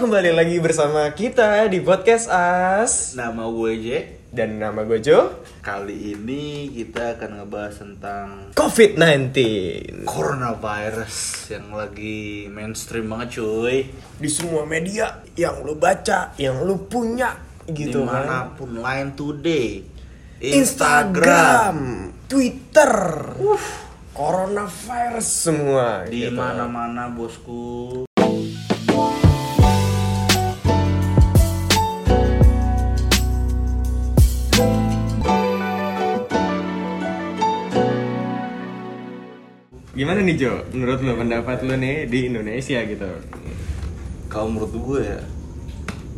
kembali lagi bersama kita di Podcast As. Nama gue Jack. Dan nama gue Jo. Kali ini kita akan ngebahas tentang COVID-19, coronavirus yang lagi mainstream banget cuy. Di semua media yang lu baca, yang lu punya gitu. Dimanapun, Line Today, Instagram, Twitter, coronavirus semua. Di mana-mana gitu. Bosku. Gimana nih Jo, menurut lo, pendapat lo nih di Indonesia gitu? Kalau menurut gue ya,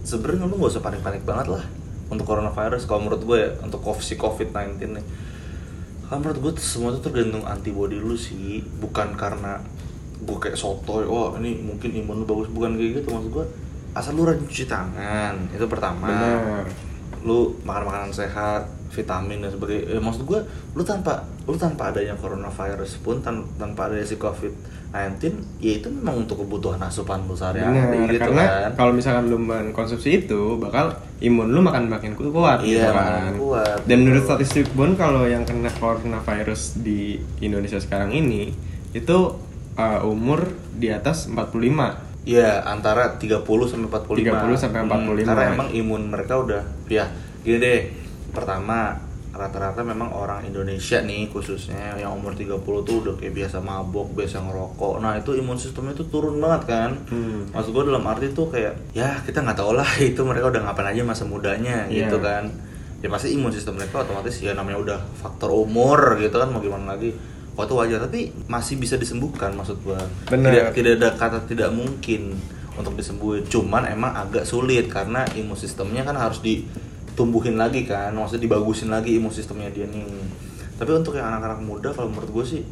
sebenarnya lo gak usah panik-panik banget lah untuk coronavirus. Kalau menurut gue ya, untuk COVID-19 nih, kalau menurut gue semua itu tergantung antibody lo sih. Bukan karena gue kayak sotoy, oh ini mungkin imun lo bagus, bukan kayak gitu. Maksud gue, asal lo rajin cuci tangan, itu pertama. Bener. Lo makan makanan sehat, vitamin dan sebagainya. Maksud gue, lu tanpa adanya coronavirus pun, tanpa adanya si COVID-19, ya itu memang untuk kebutuhan asupan lu sehari-hari gitu karena kan. Kalau misalkan lu mengkonsumsi itu, bakal imun lu makin kuat. Iya, gitu kan. Kuat. Dan menurut statistik pun, kalau yang kena coronavirus di Indonesia sekarang ini, itu umur di atas 45. Iya, antara 30-45. 30-45. Karena emang imun mereka udah, ya gini deh. Pertama, rata-rata memang orang Indonesia nih khususnya yang umur 30 tuh udah kayak biasa mabok, biasa ngerokok. Nah itu imun sistemnya tuh turun banget kan. Maksud gue dalam arti tuh kayak, ya kita gak tau lah itu mereka udah ngapain aja masa mudanya gitu kan. Ya pasti imun sistem mereka otomatis ya namanya udah faktor umur gitu kan, mau gimana lagi. Oh itu wajar, tapi masih bisa disembuhkan maksud gue. Tidak ada kata tidak mungkin untuk disembuhin. Cuman emang agak sulit karena imun sistemnya kan harus ditumbuhin lagi kan. Maksudnya dibagusin lagi imun sistemnya dia nih. Tapi untuk yang anak-anak muda kalau menurut gue sih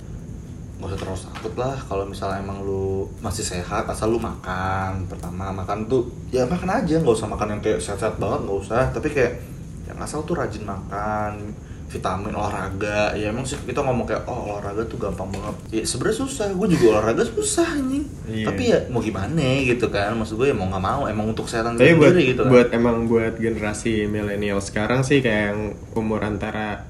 gak usah terlalu takut lah. Kalau misalnya emang lu masih sehat, asal lu makan. Pertama makan tuh ya makan aja, gak usah makan yang kayak sehat-sehat banget, gak usah. Tapi kayak yang asal tuh rajin makan, vitamin, olahraga. Ya emang sih kita ngomong kayak oh olahraga tuh gampang banget. Ya sebenarnya susah, gue juga olahraga susah nih. Yeah. Tapi ya mau gimana gitu kan, maksud gue ya mau nggak mau emang untuk kesehatan sendiri gitu kan. Buat emang buat generasi milenial sekarang sih kayak yang umur antara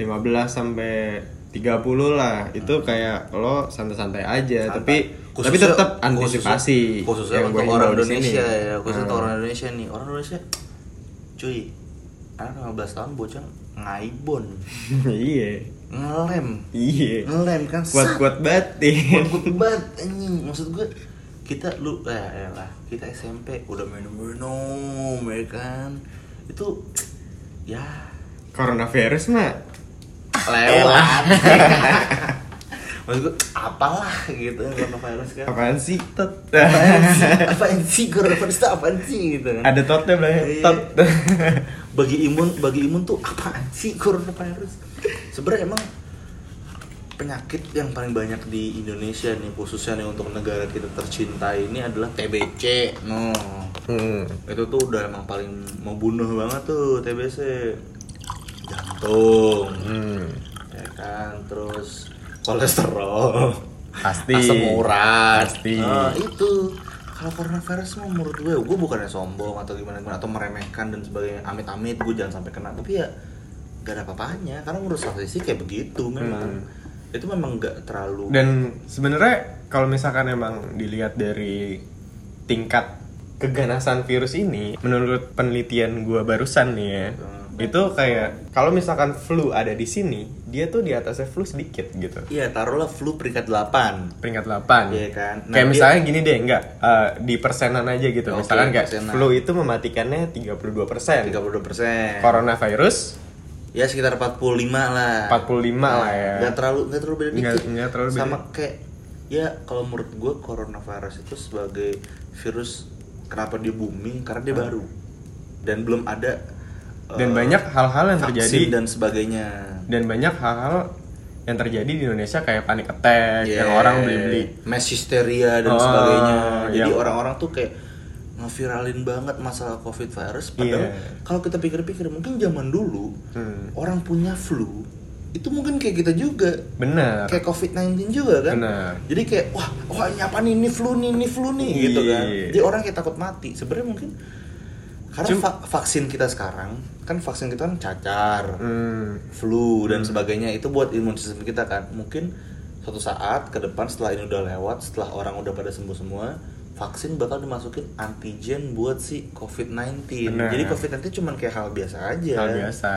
15 sampai 30 lah, itu kayak lo santai-santai aja. Santai. Tapi tetap antisipasi. Khususnya yang untuk orang Indonesia ya, khususnya orang Indonesia nih, orang Indonesia cuy. Anak 15 tahun bocah ngaibon. Iya. Ngelem. Iya. Ngelem kan. Kuat-kuat batin. Kuat-kuat batin. Maksud gue kita lu lah, kita SMP udah minum-minum ya kan. Itu ya coronavirus mah lewat. Maksud gue apalah gitu coronavirus kan. Apaan sih? Apaan sih coronavirus itu apaan sih gitu kan. Ada totnya belakang. Tot. Bagi imun tuh apaan sih coronavirus? Sebenarnya emang penyakit yang paling banyak di Indonesia nih khususnya nih untuk negara kita tercinta ini adalah TBC. Itu tuh udah emang paling membunuh banget tuh TBC. Jantung. Ya kan, terus kolesterol. Pasti. Asam urat. Pasti. Itu. Kalau coronavirus menurut gue bukannya sombong atau gimana atau meremehkan dan sebagainya, amit-amit gue jangan sampai kena, tapi ya gak ada apa-apanya karena menurut statistik kayak begitu memang. Itu memang gak terlalu. Dan sebenarnya kalau misalkan emang dilihat dari tingkat keganasan virus ini, menurut penelitian gue barusan nih ya, itu kayak kalau misalkan flu ada di sini, dia tuh di atasnya flu sedikit gitu. Iya, taruhlah flu peringkat 8. Peringkat 8. Iya kan. Nah, kayak misalnya gini deh, enggak di persenan aja gitu. Okay, misalkan kayak persenan. Flu itu mematikannya 32%. 32%. Coronavirus ya sekitar 45 lah. 45 lah ya. Enggak terlalu beda dikit. Enggak terlalu beda. Sama kayak ya kalau menurut gue coronavirus itu sebagai virus kenapa dia booming karena dia baru. Dan belum ada dan banyak hal-hal yang terjadi dan sebagainya. Dan banyak hal-hal yang terjadi di Indonesia kayak panic attack, yang orang beli-beli mass hysteria dan sebagainya. Jadi orang-orang tuh kayak ngeviralin banget masalah COVID virus padahal kalau kita pikir-pikir mungkin zaman dulu orang punya flu itu mungkin kayak kita juga. Benar. Kayak COVID-19 juga kan. Benar. Jadi kayak wah ini apa nih, ini flu nih gitu kan. Jadi orang kayak takut mati. Sebenarnya mungkin karena vaksin kita sekarang kan, vaksin kita kan cacar, flu dan sebagainya, itu buat imun sistem kita kan. Mungkin suatu saat ke depan setelah ini udah lewat, setelah orang udah pada sembuh semua, vaksin bakal dimasukin antigen buat si COVID-19. Bener. Jadi COVID-19 cuman kayak hal biasa aja. Hal biasa.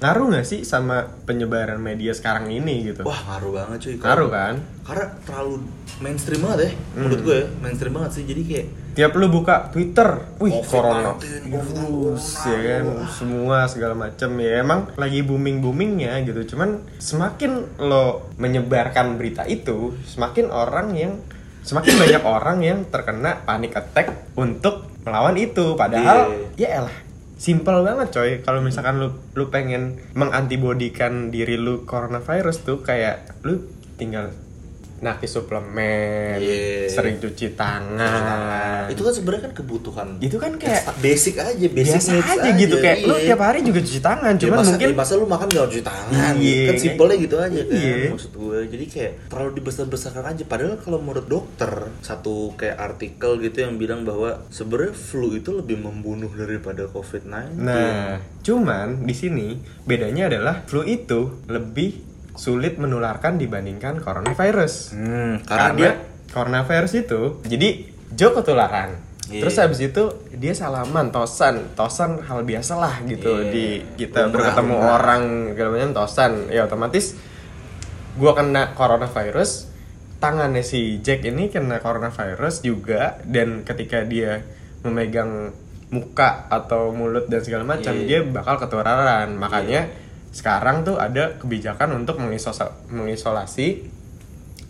Ngaruh gak sih sama penyebaran media sekarang ini gitu? Wah, ngaruh banget cuy. Ngaruh kan? Karena terlalu mainstream banget ya, menurut gue ya, mainstream banget sih. Jadi kayak tiap lu buka Twitter, wih, corona, virus, ya kan, semua segala macam ya. Emang lagi booming-boomingnya gitu. Cuman semakin lo menyebarkan berita itu, semakin banyak orang yang terkena panic attack untuk melawan itu. Padahal ya elah, simple banget coy. Kalau misalkan lu pengen mengantibodikan diri lu coronavirus tuh, kayak lu tinggal naki suplemen, sering cuci tangan. Itu kan sebenarnya kan kebutuhan. Itu kan kayak basic aja. Gitu kayak lu tiap hari juga cuci tangan, cuman masa lu makan gak cuci tangan. Kan simpelnya gitu aja kan. Maksud gue jadi kayak terlalu dibesar-besarkan aja. Padahal kalau menurut dokter, satu kayak artikel gitu yang bilang bahwa sebenarnya flu itu lebih membunuh daripada COVID-19. Nah, cuman di sini bedanya adalah flu itu lebih sulit menularkan dibandingkan coronavirus. Karena dia coronavirus itu jadi jauh ketularan. Terus habis itu dia salaman, tosan hal biasa lah gitu. Di kita bertemu orang namanya tosan, ya otomatis gua kena coronavirus, tangannya si Jack ini kena coronavirus juga, dan ketika dia memegang muka atau mulut dan segala macam dia bakal ketularan. Makanya sekarang tuh ada kebijakan untuk mengisolasi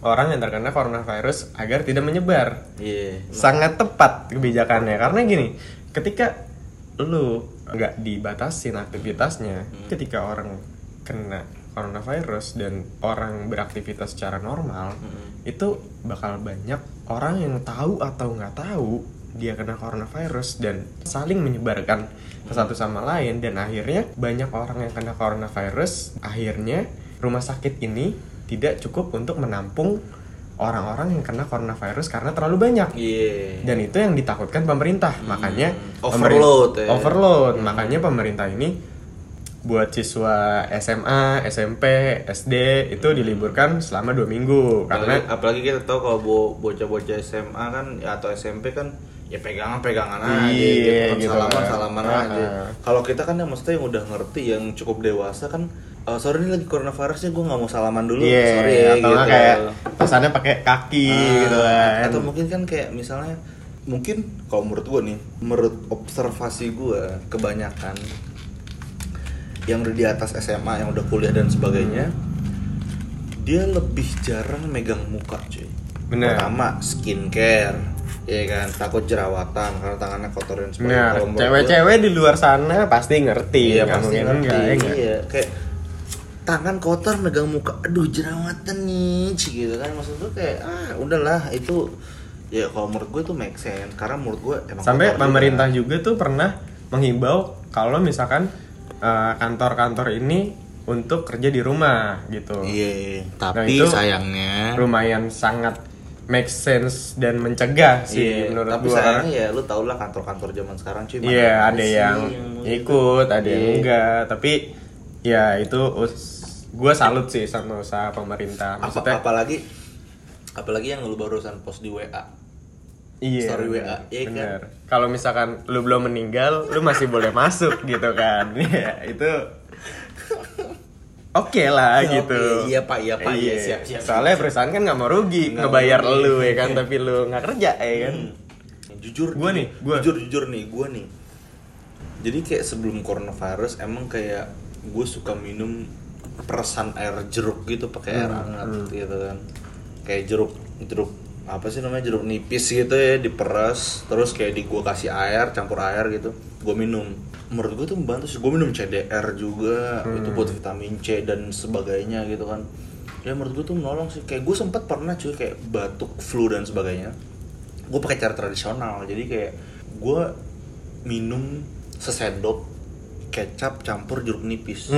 orang yang terkena coronavirus agar tidak menyebar. Sangat tepat kebijakannya. Karena gini, ketika lu gak dibatasin aktivitasnya, ketika orang kena coronavirus dan orang beraktivitas secara normal, itu bakal banyak orang yang tahu atau gak tahu dia kena coronavirus dan saling menyebarkan ke satu sama lain. Dan akhirnya banyak orang yang kena coronavirus. Akhirnya rumah sakit ini tidak cukup untuk menampung orang-orang yang kena coronavirus karena terlalu banyak. Dan itu yang ditakutkan pemerintah. Makanya overload. Makanya pemerintah ini buat siswa SMA, SMP, SD itu diliburkan selama 2 minggu. Karena apalagi kita tahu kalau bocah-bocah SMA kan atau SMP kan ya pegangan aja, gitu salaman aja. Kalau kita kan yang mesti yang udah ngerti, yang cukup dewasa kan, sorry ini lagi coronavirusnya, gue nggak mau salaman dulu, sorry ya, atau gitu. Kayak pesannya pakai kaki gitu kan. Atau mungkin kan kayak misalnya, mungkin kalau menurut gue nih, menurut observasi gue, kebanyakan yang udah di atas SMA, yang udah kuliah dan sebagainya, dia lebih jarang megang muka cuy. Bener. Pertama skincare, iya kan, takut jerawatan karena tangannya kotor dan sebagainya. Nah, cewek-cewek di luar sana pasti ngerti. Iya, pasti ngerti. Iya, kayak tangan kotor megang muka, aduh jerawatan nih, gitu kan. Maksud gue kayak udahlah itu. Ya kalau menurut gue itu make sense, karena menurut gue emang sampai pemerintah juga tuh pernah menghimbau kalau misalkan kantor-kantor ini untuk kerja di rumah gitu. Iya, tapi nah, sayangnya lumayan sangat make sense dan mencegah sih menurut tapi gua. Tapi sayangnya ya lu tau lah kantor-kantor zaman sekarang cuy. Ada yang ikut, ada yang enggak. Tapi ya itu gua salut sih sama usaha pemerintah. Apalagi yang lu barusan post di WA. Story WA. Iya kan. Kalau misalkan lu belum meninggal, lu masih boleh masuk gitu kan. Ya, itu oke lah ya, gitu. Iya pak, siap. Soalnya perusahaan kan nggak mau rugi, ngebayar lu ya kan, tapi lu nggak kerja ya kan. Jujur nih, gue. Jadi kayak sebelum coronavirus emang kayak gue suka minum peresan air jeruk gitu, pakai air hangat gitu kan. Kayak jeruk apa sih namanya, jeruk nipis gitu ya, diperes terus kayak gue kasih air, campur air gitu, gue minum. Menurut gue tuh membantu sih, gue minum CDR juga, itu buat vitamin C dan sebagainya gitu kan. Ya menurut gue tuh menolong sih, kayak gue sempet pernah cuy kayak batuk, flu dan sebagainya. Gue pakai cara tradisional, jadi kayak gue minum sesendok kecap campur jeruk nipis.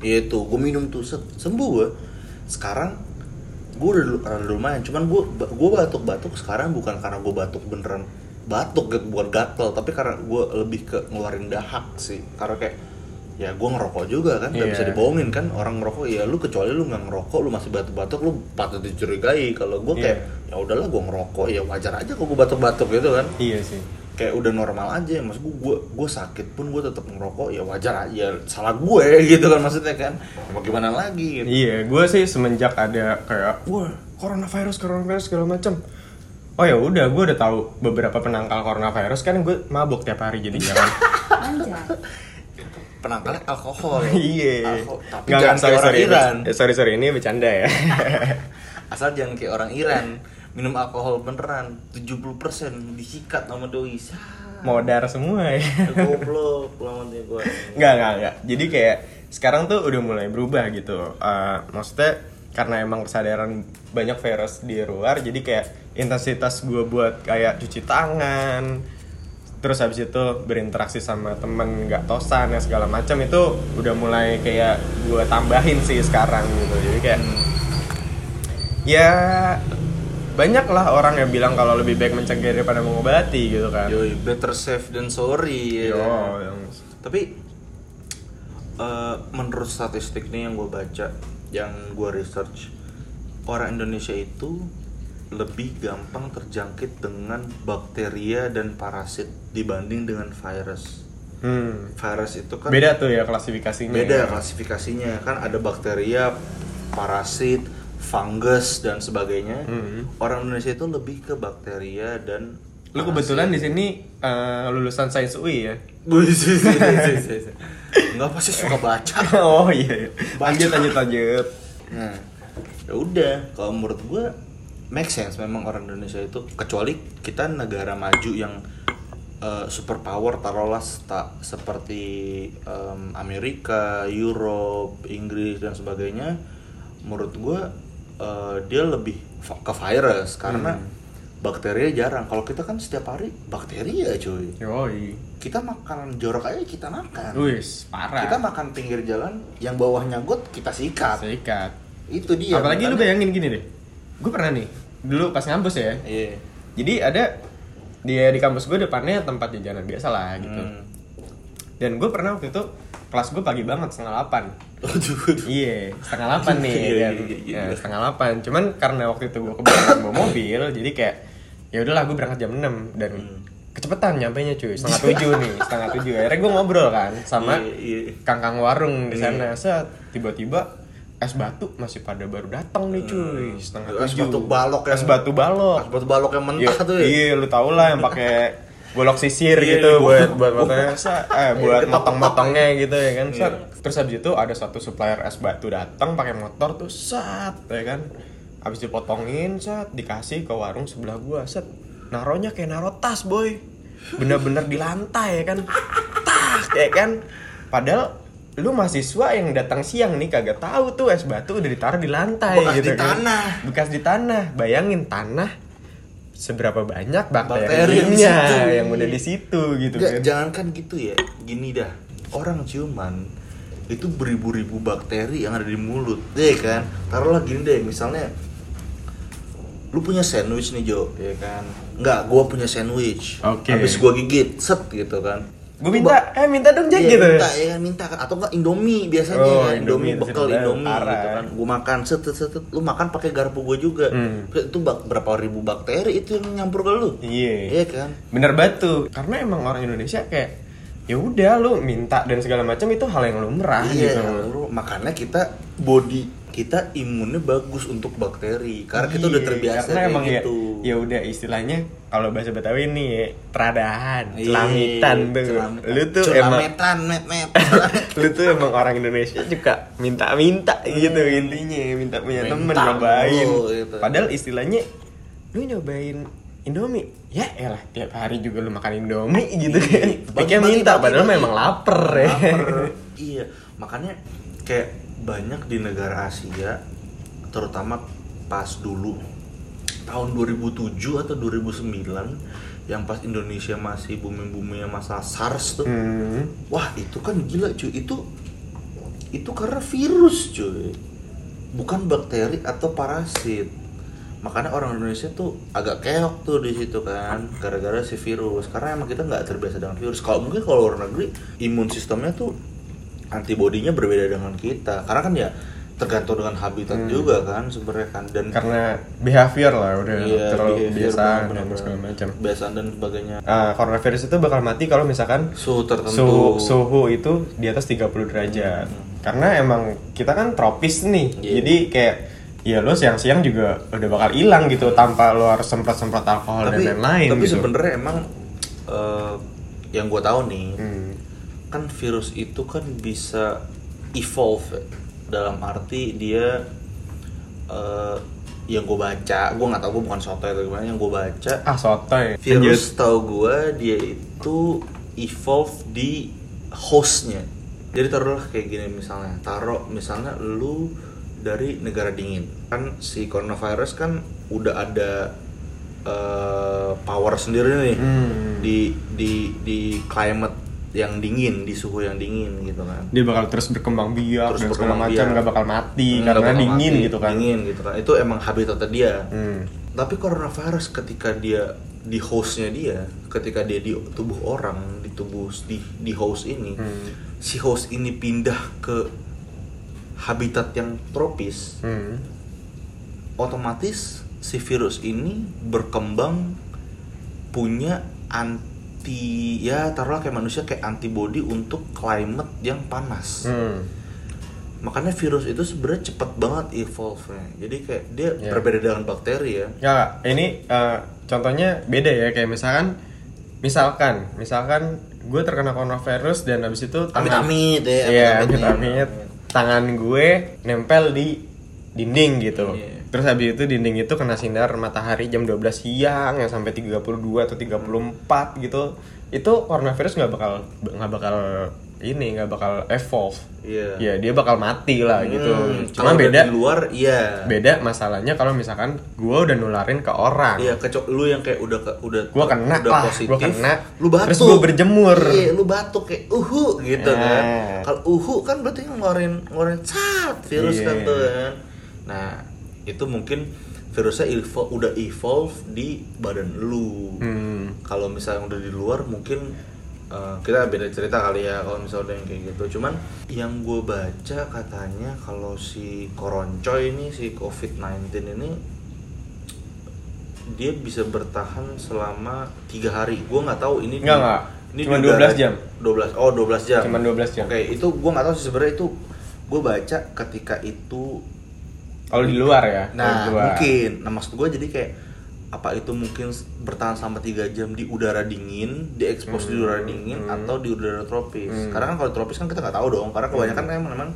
Itu gue minum tuh sembuh gue. Sekarang gue udah lumayan, cuman gue batuk-batuk sekarang bukan karena gue batuk beneran batuk gitu, bukan gatel, tapi karena gue lebih ke ngeluarin dahak sih. Karena kayak ya gue ngerokok juga kan, gak bisa dibohongin kan, orang ngerokok ya lu, kecuali lu nggak ngerokok, lu masih batuk-batuk, lu patut dicurigai. Kalau gue kayak ya udahlah gue ngerokok ya wajar aja kok gue batuk-batuk gitu kan. Iya sih, kayak udah normal aja. Maksud gue sakit pun gue tetap ngerokok ya wajar aja, salah gue gitu kan maksudnya kan, mau gimana lagi gitu. Iya, gue sih semenjak ada kayak wah coronavirus segala macam, oh ya udah, gue udah tahu beberapa penangkal coronavirus kan, gue mabok tiap hari jadi jangan. Penangkalnya alkohol. Iya. Tapi jangan kayak orang Iran. Sorry, ini bercanda ya. Asal jangan kayak orang Iran. Minum alkohol beneran 70% disikat sama doi. Modar semua ya. Goblok lawannya gue. Enggak. Jadi kayak sekarang tuh udah mulai berubah gitu. Maksudnya karena emang kesadaran banyak virus di luar, jadi kayak intensitas gue buat kayak cuci tangan, terus habis itu berinteraksi sama temen nggak tosan ya segala macam, itu udah mulai kayak gue tambahin sih sekarang gitu. Jadi kayak ya banyak lah orang yang bilang kalau lebih baik mencegah daripada mengobati gitu kan. Yoi, better safe than sorry. Tapi menurut statistik nih yang gue baca, yang gue research, orang Indonesia itu lebih gampang terjangkit dengan bakteria dan parasit dibanding dengan virus. Virus itu kan beda tuh ya klasifikasinya. Beda ya. Klasifikasinya kan ada bakteria, parasit, fungus dan sebagainya. Orang Indonesia itu lebih ke bakteria dan parasit. Lu kebetulan di sini lulusan sains UI ya? Enggak, pasti suka baca. Oh iya. Lanjut. Nah, ya udah, kalau menurut gua make sense memang orang Indonesia itu, kecuali kita negara maju yang superpower, taruhlah seperti Amerika, Europe, Inggris dan sebagainya. Menurut gue dia lebih ke virus karena bakteri jarang. Kalau kita kan setiap hari bakteri ya cuy. Yoi. Kita makan jorok aja kita makan. Wis, parah. Kita makan pinggir jalan yang bawahnya got kita sikat. Itu dia. Apalagi makanya, lu bayangin gini deh. Gue pernah nih, dulu pas ngampus ya. Iya. Jadi ada di kampus gue depannya tempat jajanan biasa lah gitu. Dan gue pernah waktu itu kelas gue pagi banget 7:30. Iya, 7:30 nih. Iya. 7:30. Cuman karena waktu itu gue kebetulan bawa mobil, jadi kayak ya udahlah gue berangkat jam 6 dan kecepetan nyampainya cuy, 6:30 nih, 6:30. Akhirnya gue ngobrol kan sama kangkang warung di sana. Tiba-tiba es batu masih pada baru datang nih cuy, 6:30. Es batu balok yang mentah tuh ya. Iya, lu tau lah yang pakai golok sisir gitu buat makanya buat motong-motongnya gitu ya kan. Terus habis itu ada satu supplier es batu datang pakai motor tuh ya kan. Habis dipotongin dikasih ke warung sebelah gua. Naronya kayak naro tas, boy. Bener-bener di lantai ya kan. Tak ya kan. Padahal lu mahasiswa yang datang siang nih kagak tahu tuh es batu udah ditaruh di lantai. Bekas di tanah. Bayangin tanah seberapa banyak bakterinya yang udah di situ gitu. Nggak, kan jangankan gitu ya, gini dah, orang ciuman itu beribu-ribu bakteri yang ada di mulut deh kan. Taruhlah gini deh, misalnya lu punya sandwich nih Jo ya kan, gua punya sandwich, habis gua gigit gitu kan, gue minta dong aja gitu. Minta kan, atau enggak Indomie biasanya Indomie bekal Indomie gitu kan. Gue makan set, lu makan pakai garpu gue juga. Itu berapa ribu bakteri itu yang nyampur ke lu. Iya kan? Bener batu. Karena emang orang Indonesia kayak ya udah lu minta dan segala macam itu hal yang lumrah gitu. Makanya kita kita imunnya bagus untuk bakteri karena kita udah terbiasa kayak gitu. Ya udah istilahnya kalau bahasa Betawi nih teradahan, celamitan tuh. Lu tuh celametan, lu tuh emang orang Indonesia juga minta-minta gitu intinya, minta punya temen nyobain. Gitu. Padahal istilahnya lu nyobain Indomie, ya elah tiap hari juga lu makan Indomie gitu kan. Kayak minta padahal memang lapar ya. Iya, makanya kayak banyak di negara Asia, terutama pas dulu tahun 2007 atau 2009 yang pas Indonesia masih booming-boomingnya masalah SARS tuh. Wah, itu kan gila cuy. Itu karena virus cuy. Bukan bakteri atau parasit. Makanya orang Indonesia tuh agak keok tuh di situ kan, gara-gara si virus. Karena emang kita enggak terbiasa dengan virus. Kalau mungkin kalau luar negeri imun sistemnya tuh antibodinya berbeda dengan kita. Karena kan ya tergantung dengan habitat juga kan sebenarnya kan, dan karena behavior lah udah terlalu biasa dan segala macam biasaan dan sebagainya. Coronavirus itu bakal mati kalau misalkan suhu tertentu, suhu itu di atas 30 derajat. Karena emang kita kan tropis nih. Jadi kayak ya lo siang-siang juga udah bakal hilang gitu tanpa lo harus semprot-semprot alkohol dan lain-lain. Tapi gitu. Sebenarnya emang yang gue tahu nih kan virus itu kan bisa evolve. Dalam arti dia yang gue baca, gue nggak tahu, gue bukan sotoy atau gimana, yang gue baca sotoy virus tau gue dia itu evolve di hostnya. Jadi taruhlah kayak gini misalnya, misalnya lu dari negara dingin kan, si coronavirus kan udah ada power sendiri nih di climate yang dingin, di suhu yang dingin gitu kan. Dia bakal terus berkembang biak, terus berkembang macam, nggak bakal mati karena dingin mati, gitu kan. Dingin gitu kan. Itu emang habitatnya dia. Tapi coronavirus ketika dia di hostnya dia, ketika dia di tubuh orang, di tubuh di host ini, si host ini pindah ke habitat yang tropis, otomatis si virus ini berkembang punya ya taruhlah kayak manusia, kayak antibody untuk climate yang panas. Makanya virus itu sebenarnya cepet banget evolve-nya. Jadi kayak dia berbeda dengan bakteri ya. Ya, ini contohnya beda ya. Kayak misalkan gue terkena coronavirus dan abis itu amit-amit tangan gue nempel di dinding gitu. Terus habis itu dinding itu kena sinar matahari jam 12 siang yang sampai 32 atau 34 gitu. Itu coronavirus nggak bakal evolve. Ya, dia bakal mati lah gitu. Cuma beda di luar, beda masalahnya kalau misalkan gua udah nularin ke orang. Iya, lu yang kayak udah gua kena, udah positif. Gua kena, lu batuk. Terus gua berjemur. Iya, lu batuk kayak gitu kan. Kalau kan berarti ngeluarin virus kan tuh kan. Nah, itu mungkin virusnya udah evolve di badan lu. Kalau misalnya udah di luar mungkin kita beda cerita kali ya kalau misalnya udah yang kayak gitu. Cuman yang gue baca katanya kalau si koroncoy ini, si COVID-19 ini, dia bisa bertahan selama 3 hari. Gue nggak tahu ini. Ini cuma 12 jam. 12 jam. Cuma 12 jam. Oke, itu gue nggak tahu sih sebenarnya. Itu gue baca ketika itu kalau di luar ya. Nah, mungkin. Nah, maksud gue jadi kayak apa itu mungkin bertahan sama 3 jam di udara dingin, diekspos di udara dingin atau di udara tropis. Karena kan kalau tropis kan kita enggak tahu dong, karena kebanyakan emang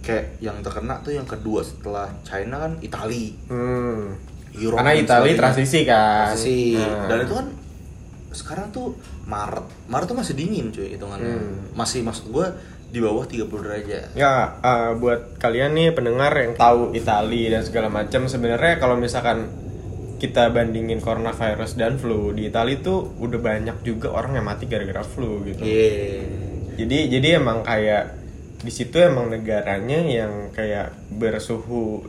kayak yang terkena tuh yang kedua setelah China kan Italia. Eropa. Karena Italia transisi kan. Dan itu kan sekarang tuh Maret tuh masih dingin cuy hitungannya. Masih, maksud gue di bawah 30 derajat. Ya, buat kalian nih pendengar yang tahu Itali dan segala macam, sebenarnya kalau misalkan kita bandingin coronavirus dan flu, di Itali tuh udah banyak juga orang yang mati gara-gara flu gitu. Jadi emang kayak di situ emang negaranya yang kayak bersuhu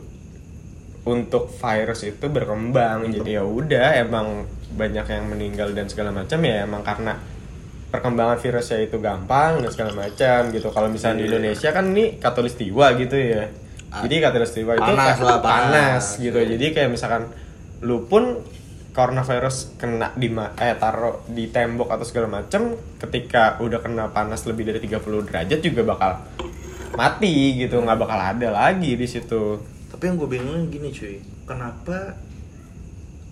untuk virus itu berkembang. Jadi ya udah emang banyak yang meninggal dan segala macam, ya emang karena perkembangan virusnya itu gampang dan segala macam gitu. Kalau misalnya di Indonesia kan ini katulistiwa gitu ya. Jadi katulistiwa itu panas gitu. Jadi kayak misalkan lu pun coronavirus kena taruh di tembok atau segala macam, ketika udah kena panas lebih dari 30 derajat juga bakal mati gitu, nggak bakal ada lagi di situ. Tapi yang gue bingungin gini cuy, kenapa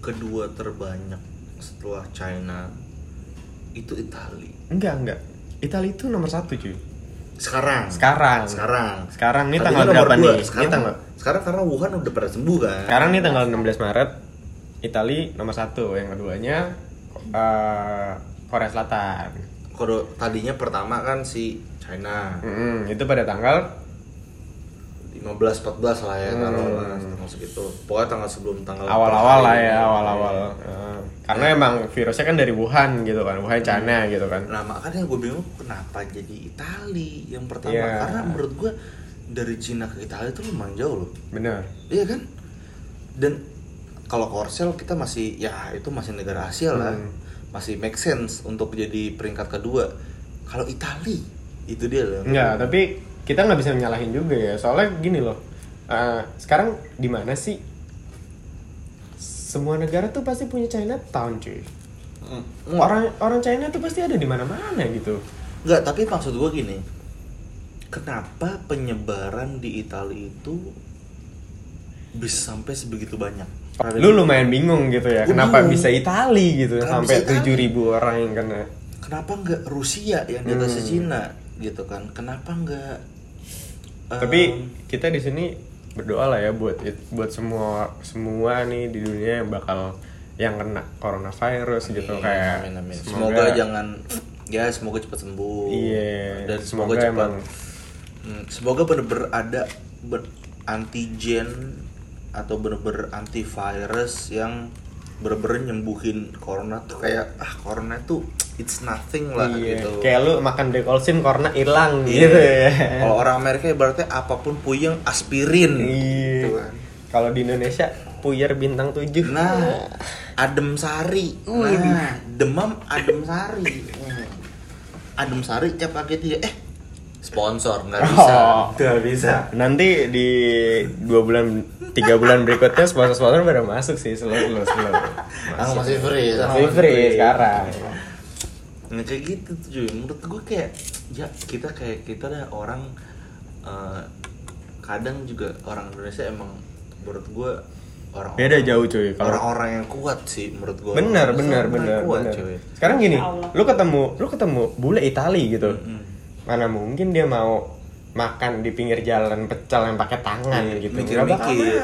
kedua terbanyak setelah China itu Itali? Enggak. Itali itu nomor 1 cuy. Sekarang ini tanggal berapa nih? Sekarang karena Wuhan udah pada sembuh kan. Sekarang nih tanggal 16 Maret, Itali nomor 1, yang keduanya Korea Selatan. Kalau tadinya pertama kan si China. Itu pada tanggal 15-14 lah ya, tanggal segitu. Pokoknya tanggal sebelum tanggal awal-awal lah ya, awal-awal. Karena emang virusnya kan dari Wuhan gitu kan, Wuhan China gitu kan. Nah makanya gue bingung kenapa jadi Itali yang pertama, karena menurut gue dari Cina ke Italia itu lumayan jauh loh. Benar. Iya kan? Dan kalau Korsel kita masih, ya itu masih negara Asia lah, masih make sense untuk jadi peringkat kedua. Kalau Itali, itu dia loh. Enggak, tapi kita nggak bisa nyalahin juga ya, soalnya gini loh. Sekarang di mana sih? Semua negara tuh pasti punya Chinatown cuy. Orang China tuh pasti ada di mana-mana gitu. Enggak, tapi maksud gue gini, kenapa penyebaran di Italia itu bisa sampai sebegitu banyak? Lu lumayan bingung gitu ya, kenapa bingung. Bisa Italia gitu sampai 7.000 orang yang kena. Kenapa nggak Rusia yang di atas Cina gitu kan? Kenapa nggak? Tapi kita di sini berdoa lah ya buat semua nih di dunia yang bakal yang kena coronavirus gitu. Amin. Semoga jangan ya, semoga cepat sembuh. Iya. Dan semoga cepat. Semoga bener-bener ada antigen atau bener-bener antivirus yang bener-bener nyembuhin corona tuh kayak corona tuh it's nothing lah gitu. Kayak lu makan dekolsin corona hilang gitu ya. Kalau orang Amerika berarti apapun puyeng aspirin. Iya. Gitu kan. Kalau di Indonesia puyer bintang 7. Nah, adem sari. Nah, demam adem sari. Adem sari tiap pagi tuh sponsor nggak bisa nanti di 2-3 bulan berikutnya sponsor baru masuk sih slow masih free sekarang nggak kayak gitu cuy. Menurut gue kayak ya kita ada orang kadang juga orang Indonesia emang menurut gue orang beda jauh cuy, orang-orang yang kuat sih menurut gue. Benar. Sekarang gini, lu ketemu bule Itali gitu, mana mungkin dia mau makan di pinggir jalan pecel yang pakai tangan gitu. Mikir-mikir.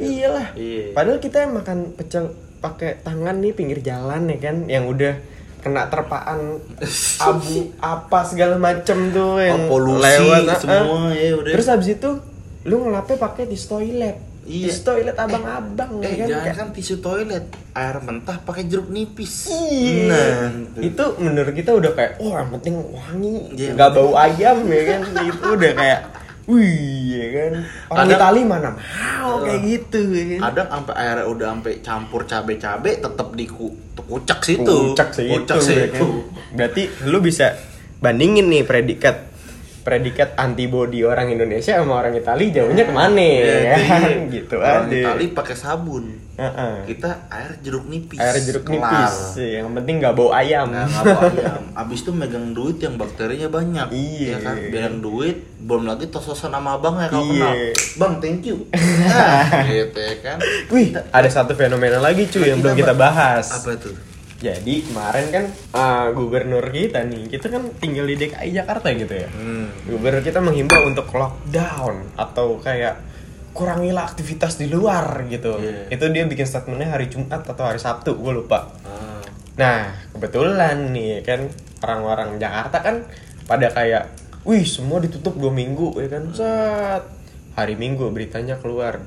Iyalah. Padahal kita yang makan pecel pakai tangan nih pinggir jalan ya kan, yang udah kena terpaan abu apa segala macem tuh yang polusi lewat semua ya udah. Terus abis itu lu ngelapnya pakai di toilet. Tisu toilet abang-abang ya kan? Jangan kan tisu toilet, air mentah pakai jeruk nipis. Iya. Nah, itu menurut kita udah kayak, yang penting wangi, nggak bau ayam ya kan? Itu udah kayak, ya kan? Orang Itali mana mau kayak gitu ya kan? Ada sampai air udah sampai campur cabe-cabe, tetap dikucak situ. Kucak situ. Berarti lu bisa bandingin nih predikat antibody orang Indonesia sama orang Itali jauhnya kemana kan? Gitu aja. Orang Itali pakai sabun, kita air jeruk nipis. Yang penting nggak bau ayam. Abis itu megang duit yang bakterinya banyak, ya kan? Megang duit, belum lagi tos-tosan sama abang ya kalau kenal. Bang, thank you. Gitu ya kan? Wih, ada satu fenomena lagi cuy yang belum kita bahas. Apa itu? Jadi kemarin kan gubernur kita nih, kita kan tinggal di DKI Jakarta gitu ya. Gubernur kita menghimbau untuk lockdown atau kayak kurangilah aktivitas di luar gitu. Itu dia bikin statementnya hari Jumat atau hari Sabtu, gue lupa. Nah kebetulan nih kan orang-orang Jakarta kan pada kayak, semua ditutup 2 minggu ya kan. Hari Minggu beritanya keluar,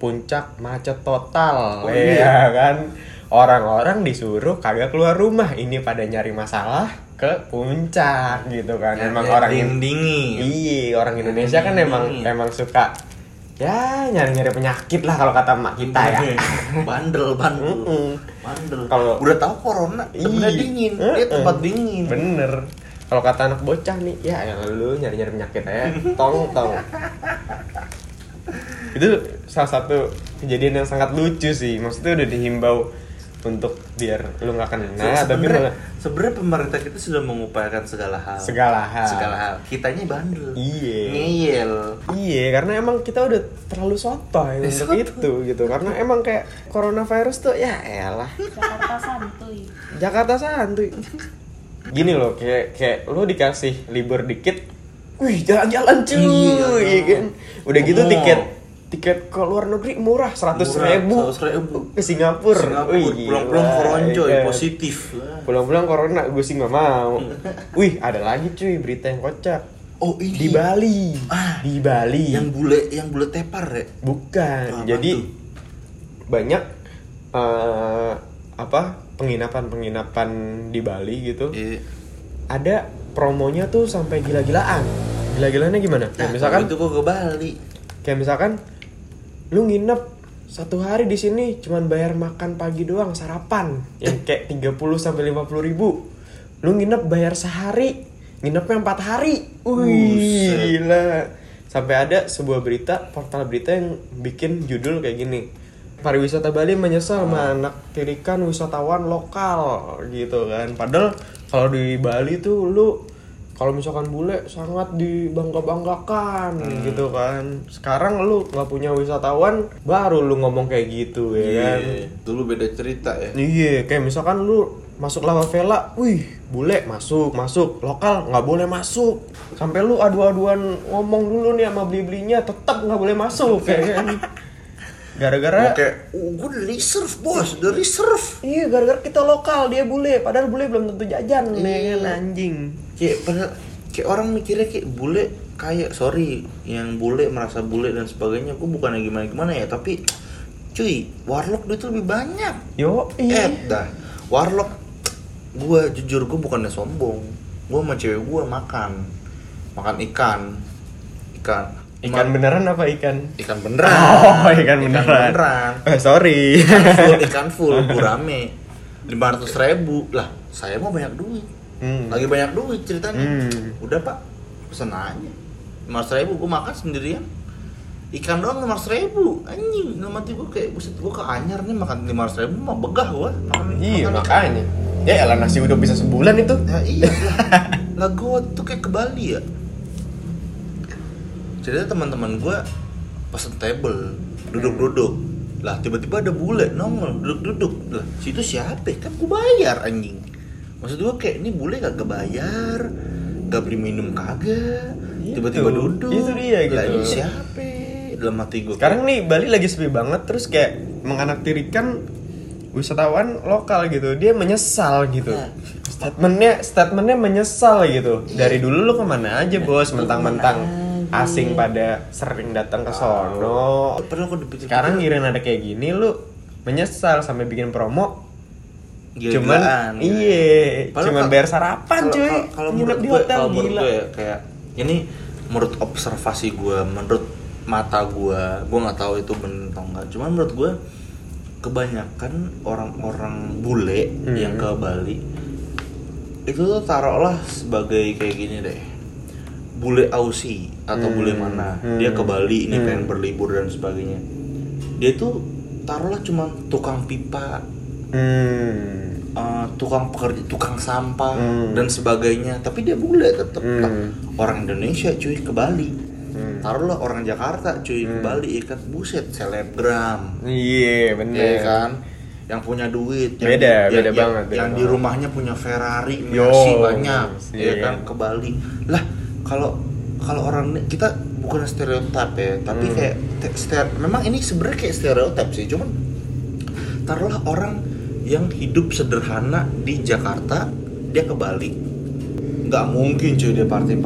puncak macet total, ya kan. Orang-orang disuruh kagak keluar rumah, ini pada nyari masalah ke puncak gitu kan. Emang orang dingin. Iya, orang Indonesia kan emang suka ya nyari-nyari penyakit lah kalau kata emak kita ya. Bandel. Kalau udah tahu corona, udah dingin, dia tempat dingin. Bener. Kalau kata anak bocah nih, ya lu nyari-nyari penyakit ya, tong. Itu salah satu kejadian yang sangat lucu sih. Maksudnya udah dihimbau untuk biar lu nggak kena, tapi sebenarnya pemerintah kita sudah mengupayakan segala hal. Kitanya bandel, ngeyel, karena emang kita udah terlalu sotoy untuk itu gitu. Karena emang kayak coronavirus tuh ya elah. Jakarta santuy. Gini loh, kayak lu dikasih libur dikit, jalan-jalan cuy, iya kan. Udah gitu tiket ke luar negeri murah 100.000 ke Singapura. Pulang-pulang corona coy, positif. Pulang-pulang corona gue sih nggak mau. Ada lagi cuy berita yang kocak. Oh ini di Bali. Di Bali. Yang bule tepar ya? Bukan. Jadi banyak apa penginapan-penginapan di Bali gitu, ada promonya tuh sampai gila-gilaan. Gila-gilaannya gimana? Kayak misalkan itu gua ke Bali. Kayak misalkan lu nginep satu hari di sini cuman bayar makan pagi doang, sarapan yang kayak 30 sampai 50 ribu. Lu nginep bayar sehari, nginepnya 4 hari. Wih, gila. Sampai ada sebuah berita, portal berita yang bikin judul kayak gini. Pariwisata Bali menyesal menaktirikan wisatawan lokal gitu kan. Padahal kalau di Bali tuh lu kalau misalkan bule sangat dibangga-banggakan gitu kan. Sekarang lu enggak punya wisatawan baru lu ngomong kayak gitu ya kan. Dulu beda cerita ya. Iya, kayak misalkan lu masuk lava vela, wih, bule masuk, lokal nggak boleh masuk. Sampai lu adu-aduan ngomong dulu nih sama beli-belinya, tetap nggak boleh masuk kayaknya. Gara-gara gue udah reserve bos, iya, gara-gara kita lokal, dia bule, padahal bule belum tentu jajan nih anjing. Kayak orang mikirnya kayak bule, kayak sorry, yang bule merasa bule dan sebagainya. Gue bukannya gimana-gimana ya, tapi cuy, warlock duit lebih banyak. Yo, iya. Dah, warlock. Gue jujur, gue bukannya sombong. Gue sama cewek gue makan ikan beneran apa ikan beneran. Sorry, ikan full gurame 500.000 lah. Saya mau banyak duit, lagi banyak duit ceritanya. Udah pak, pesen aja 500.000, gue makan sendirian. Ikan doang 500.000, anjing. Nanti gue kayak buset, gue ke anyar nih makan 500.000 mah begah gue. Iya makanya. Ya elah, nasi udah bisa sebulan itu. Nah, iya. Lah gue tuh kayak ke Bali ya. Jadi teman-teman gue pesen table, duduk-duduk. Lah tiba-tiba ada bule nongol duduk-duduk. Lah situ siapa? Kan gue bayar anjing. Maksud gue kayak ini bule gak kebayar, gak beli minum kagak. Tiba-tiba duduk. Itu dia gitu. Lah ini siapa? Dalam hati gue. Sekarang nih Bali lagi sepi banget, terus kayak menganaktirikan wisatawan lokal gitu, dia menyesal gitu. Statementnya menyesal gitu. Dari dulu lu kemana aja bos, mentang-mentang asing pada sering datang ke sono. Sekarang kirain ada kayak gini, lu menyesal sampai bikin promo. Cuman iye, cuman bayar sarapan cuy. Kalau menurut gue, kayak ini menurut observasi gue, menurut mata gue nggak tahu itu bener atau enggak. Cuman menurut gue kebanyakan orang-orang bule yang ke Bali itu tuh taruhlah sebagai kayak gini deh, bule Aussie atau bule mana, dia ke Bali ini pengen berlibur dan sebagainya. Dia tuh taruhlah cuma tukang pipa, tukang pekerja, tukang sampah dan sebagainya. Tapi dia bule tetep. Orang Indonesia cuy ke Bali. Taruhlah orang Jakarta cuy ke Bali, ikat buset selebgram. Iya bener ya kan, yang punya duit yang, beda banget yang di rumahnya punya Ferrari, Mercy banyak ya kan, ke Bali. Lah kalau orang kita bukan stereotip ya, tapi kayak memang ini sebenarnya kayak stereotip sih, cuman taruhlah orang yang hidup sederhana di Jakarta dia ke Bali. Gak mungkin cuy dia party.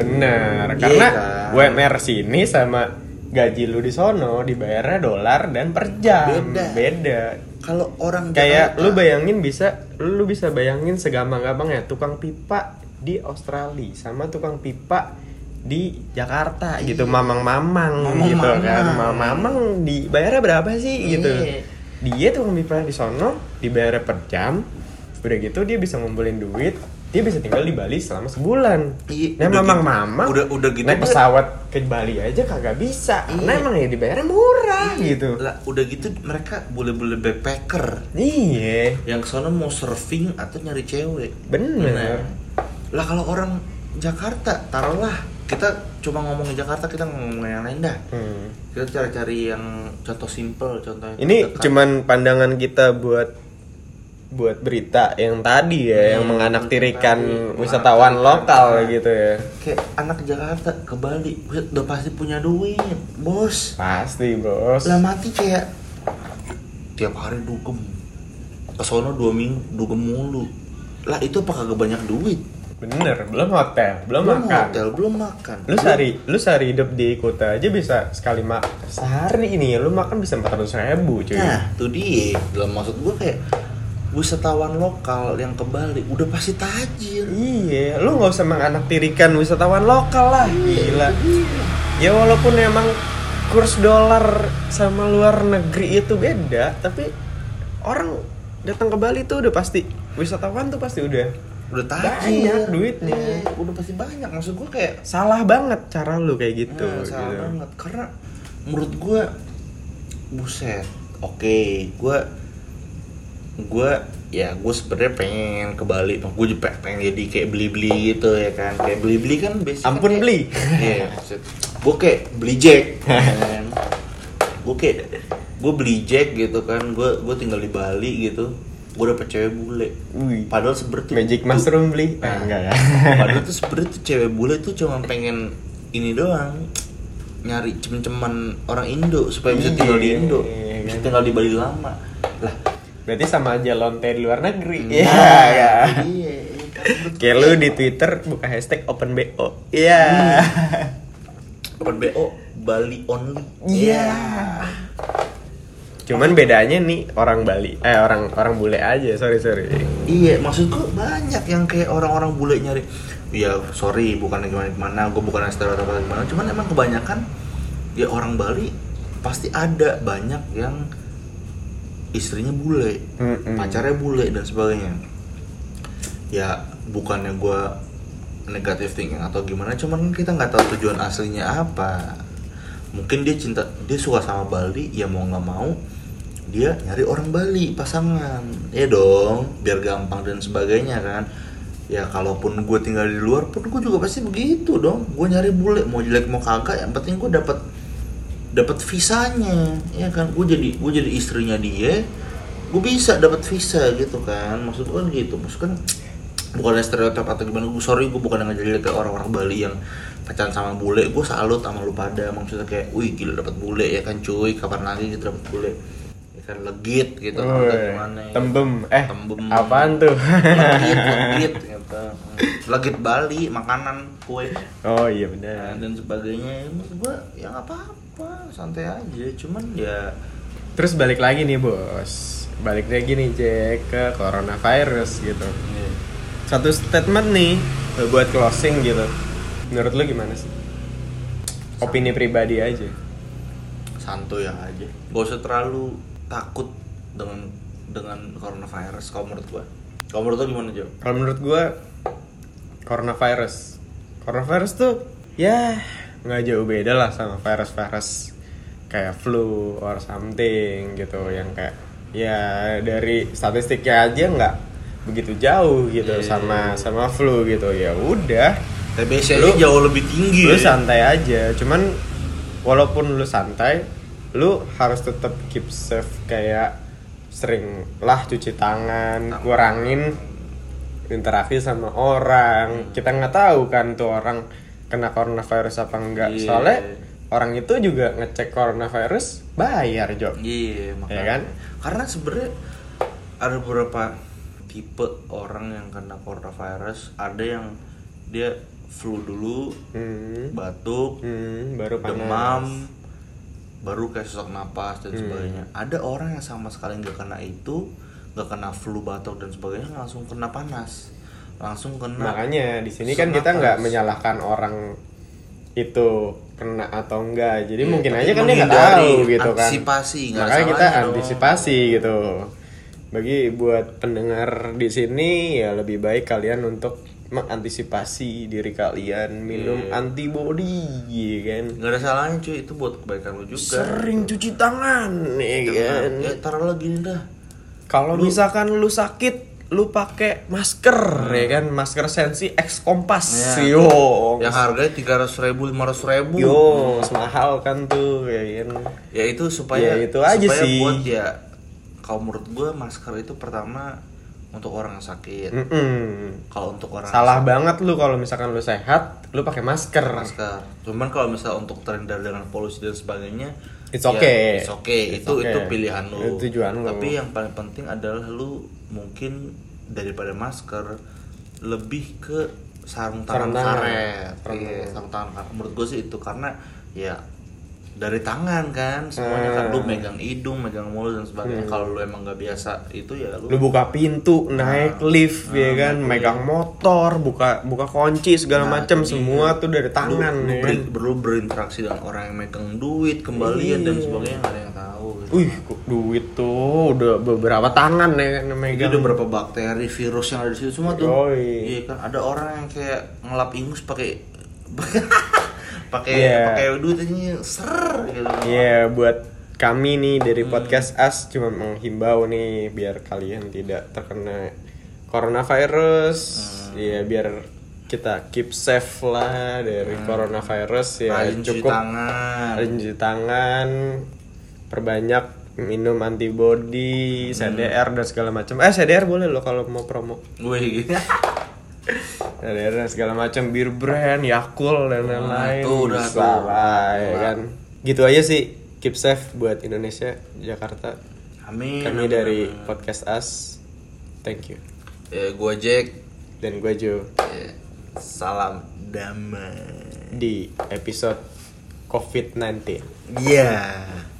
Bener, karena UMR sini sama gaji lu di sono dibayarnya dolar dan per jam. Beda. Kalau orang kayak lu bayangin, lu bisa bayangin segampang-gampangnya tukang pipa di Australia sama tukang pipa di Jakarta gitu, mamang-mamang gitu kan. Mamang dibayarnya berapa sih gitu. Dia tukang pipa di sono dibayarnya per jam. Udah gitu dia bisa ngumpulin duit. Dia bisa tinggal di Bali selama sebulan. Nah mamang-mamang udah gitu naik pesawat ke Bali aja kagak bisa. Nah emang ya dibayarnya murah gitu. Lah udah gitu mereka boleh-boleh backpacker. Iya. Yang kesana mau surfing atau nyari cewek. Bener. Lah kalau orang Jakarta taruhlah, kita cuma ngomong di Jakarta, kita ngomong yang lain dah. Kita cari-cari yang contoh simple, contohnya. Ini cuman pandangan kita buat berita yang tadi ya, yang menganaktirikan wisatawan lokal gitu ya. Kayak anak Jakarta ke Bali udah pasti punya duit bos, pasti bos. Lah mati kayak tiap hari dugem kesana 2 minggu dugem mulu. Lah itu apa kagak banyak duit? Bener, belum makan. Lu sehari hidup di kota aja bisa sekali sehari ini lu makan bisa 400.000 cuy. Nah tuh dia, dalam maksud gua kayak wisatawan lokal yang ke Bali udah pasti tajir. Iya, lu nggak usah menganaktirikan wisatawan lokal lah. Gila. Ya walaupun emang kurs dolar sama luar negeri itu beda, tapi orang datang ke Bali tuh udah pasti wisatawan tuh pasti udah tajir duitnya. Iya, udah pasti banyak. Maksud gue kayak salah banget cara lu kayak gitu. Salah gitu banget, karena menurut gue buset. Oke, gue sebenarnya pengen ke Bali, gue juga pengen jadi kayak beli-beli gitu ya kan, kayak beli-beli kan biasanya. Ampun kayak, beli. Iya, maksud gue kayak beli Jack. Kan. Gue beli Jack gitu kan, gue tinggal di Bali gitu, gue dapet cewek bule. Padahal seperti Magic itu, Mushroom beli. Nah, enggak ya. Padahal tuh seperti cewek bule tuh cuma pengen ini doang, nyari cemen-cemen orang Indo supaya bisa tinggal di Indo, bisa tinggal di Bali lama. Lah, berarti sama aja lonte di luar negeri. Iya, ya. Iya. Kayak lu di Twitter buka hashtag #OpenBO. Iya. #OpenBO Bali only. Iya. Cuman bedanya nih orang bule aja, sorry. Iya, maksudku banyak yang kayak orang-orang bule nyari. Ya sorry, bukan gimana-gimana, gue bukan stereotip atau gimana, cuman emang kebanyakan ya orang Bali pasti ada banyak yang istrinya bule, pacarnya bule dan sebagainya. Ya bukannya gue negative thinking atau gimana, cuman kita nggak tahu tujuan aslinya apa. Mungkin dia suka sama Bali, ya mau nggak mau dia nyari orang Bali pasangan, ya dong, biar gampang dan sebagainya kan. Ya kalaupun gue tinggal di luar pun gue juga pasti begitu dong, gue nyari bule, mau jelek mau kagak yang penting gue dapat visanya, ya kan. Gue jadi istrinya dia, gue bisa dapat visa gitu kan, maksud gue gitu. Maksud kan bukan stereotip atau gimana, gue bukan ngejelek kayak orang-orang Bali yang pacaran sama bule. Gue salut sama lu pada, maksudnya kayak wih gila dapat bule ya kan cuy, kapan lagi kita dapat bule kan, legit gitu atau gimana ya. Tembem apaan tuh, legit gitu, legit Bali, makanan, kue, oh iya benar, dan sebagainya. Maksud gue ya nggak apa-apa, santai aja. Cuman ya terus balik lagi nih bos, balik lagi nih Jack ke coronavirus gitu. Satu statement nih buat closing gitu, menurut lu gimana sih? Opini pribadi aja, santuy aja, gak usah terlalu takut dengan coronavirus kalau menurut gua. Kalau menurut lu gimana, Jo? Kalau menurut gua coronavirus tuh ya nggak jauh beda lah sama virus-virus kayak flu or something gitu, yang kayak ya dari statistiknya aja nggak begitu jauh gitu, sama flu gitu. Ya udah, TBC lu jauh lebih tinggi. Lu santai aja. Cuman walaupun lu santai, lu harus tetap keep safe, kayak sering lah cuci tangan, kurangin interaksi sama orang. Kita nggak tahu kan tuh orang kena coronavirus apa enggak. Soalnya orang itu juga ngecek coronavirus bayar, Jo. Iya, makanya. Ya kan? Karena sebenarnya ada beberapa tipe orang yang kena coronavirus. Ada yang dia flu dulu, batuk, baru panas, demam, baru kayak sesak napas dan sebagainya. Ada orang yang sama sekali nggak kena itu, nggak kena flu, batuk dan sebagainya, langsung kena panas, langsung kena. Makanya di sini kan kita nggak menyalahkan orang itu kena atau enggak. Jadi mungkin aja kan dia nggak tahu gitu kan. Antisipasi, makanya kita antisipasi gitu. Bagi buat pendengar di sini ya lebih baik kalian untuk mengantisipasi diri kalian, minum antibody kan. Gak ada salahnya cuy, itu buat kebaikan lo juga. Sering cuci tangan kan. Ya taruh lagi nih dah. Kalau misalkan lu sakit, lu pakai masker ya kan, masker Sensi X Kompas. Ya. Yo. Yang harganya 300.000, 500.000. Yo, mahal kan tuh ya kan. Ya itu supaya ya, itu aja supaya sih. Buat ya, kalau menurut gue masker itu pertama untuk orang sakit. Kalau untuk orang salah sakit, banget lu kalau misalkan lu sehat, lu pakai masker. Cuman kalau misal untuk terhindar dengan polusi dan sebagainya, it's okay. Itu pilihan lu. Itu tujuan lu. Tapi yang paling penting adalah lu mungkin daripada masker lebih ke sarung tangan karet. Menurut gue sih itu, karena ya dari tangan kan semuanya kan lu megang hidung, megang mulut dan sebagainya. Kalau lu emang nggak biasa itu ya lu buka pintu, naik lift ya kan, megang motor, buka kunci segala macam semua tuh dari tangan. Lu berinteraksi dengan orang yang megang duit, kembalian dan sebagainya nggak ada yang tahu. Gitu. Wih, duit tuh udah beberapa tangan ya kan megang. Itu udah berapa bakteri, virus yang ada di situ semua tuh. Oh, iya kan ada orang yang kayak ngelap ingus pakai duit aja ser gitu. Iya, buat kami nih dari podcast As cuma menghimbau nih biar kalian tidak terkena coronavirus. Ya biar kita keep safe lah dari coronavirus ya. Cukup cuci tangan, perbanyak minum antibody, CDR dan segala macam. CDR boleh lo kalau mau promo. Wih gitu. Ada segala macam bir brand, Yakult dan lain-lain. Ya kan. Gitu aja sih. Keep safe buat Indonesia, Jakarta. Amin. Kami dari podcast As. Thank you. Gua Jack dan gua Jo. Salam damai di episode COVID-19. Iya.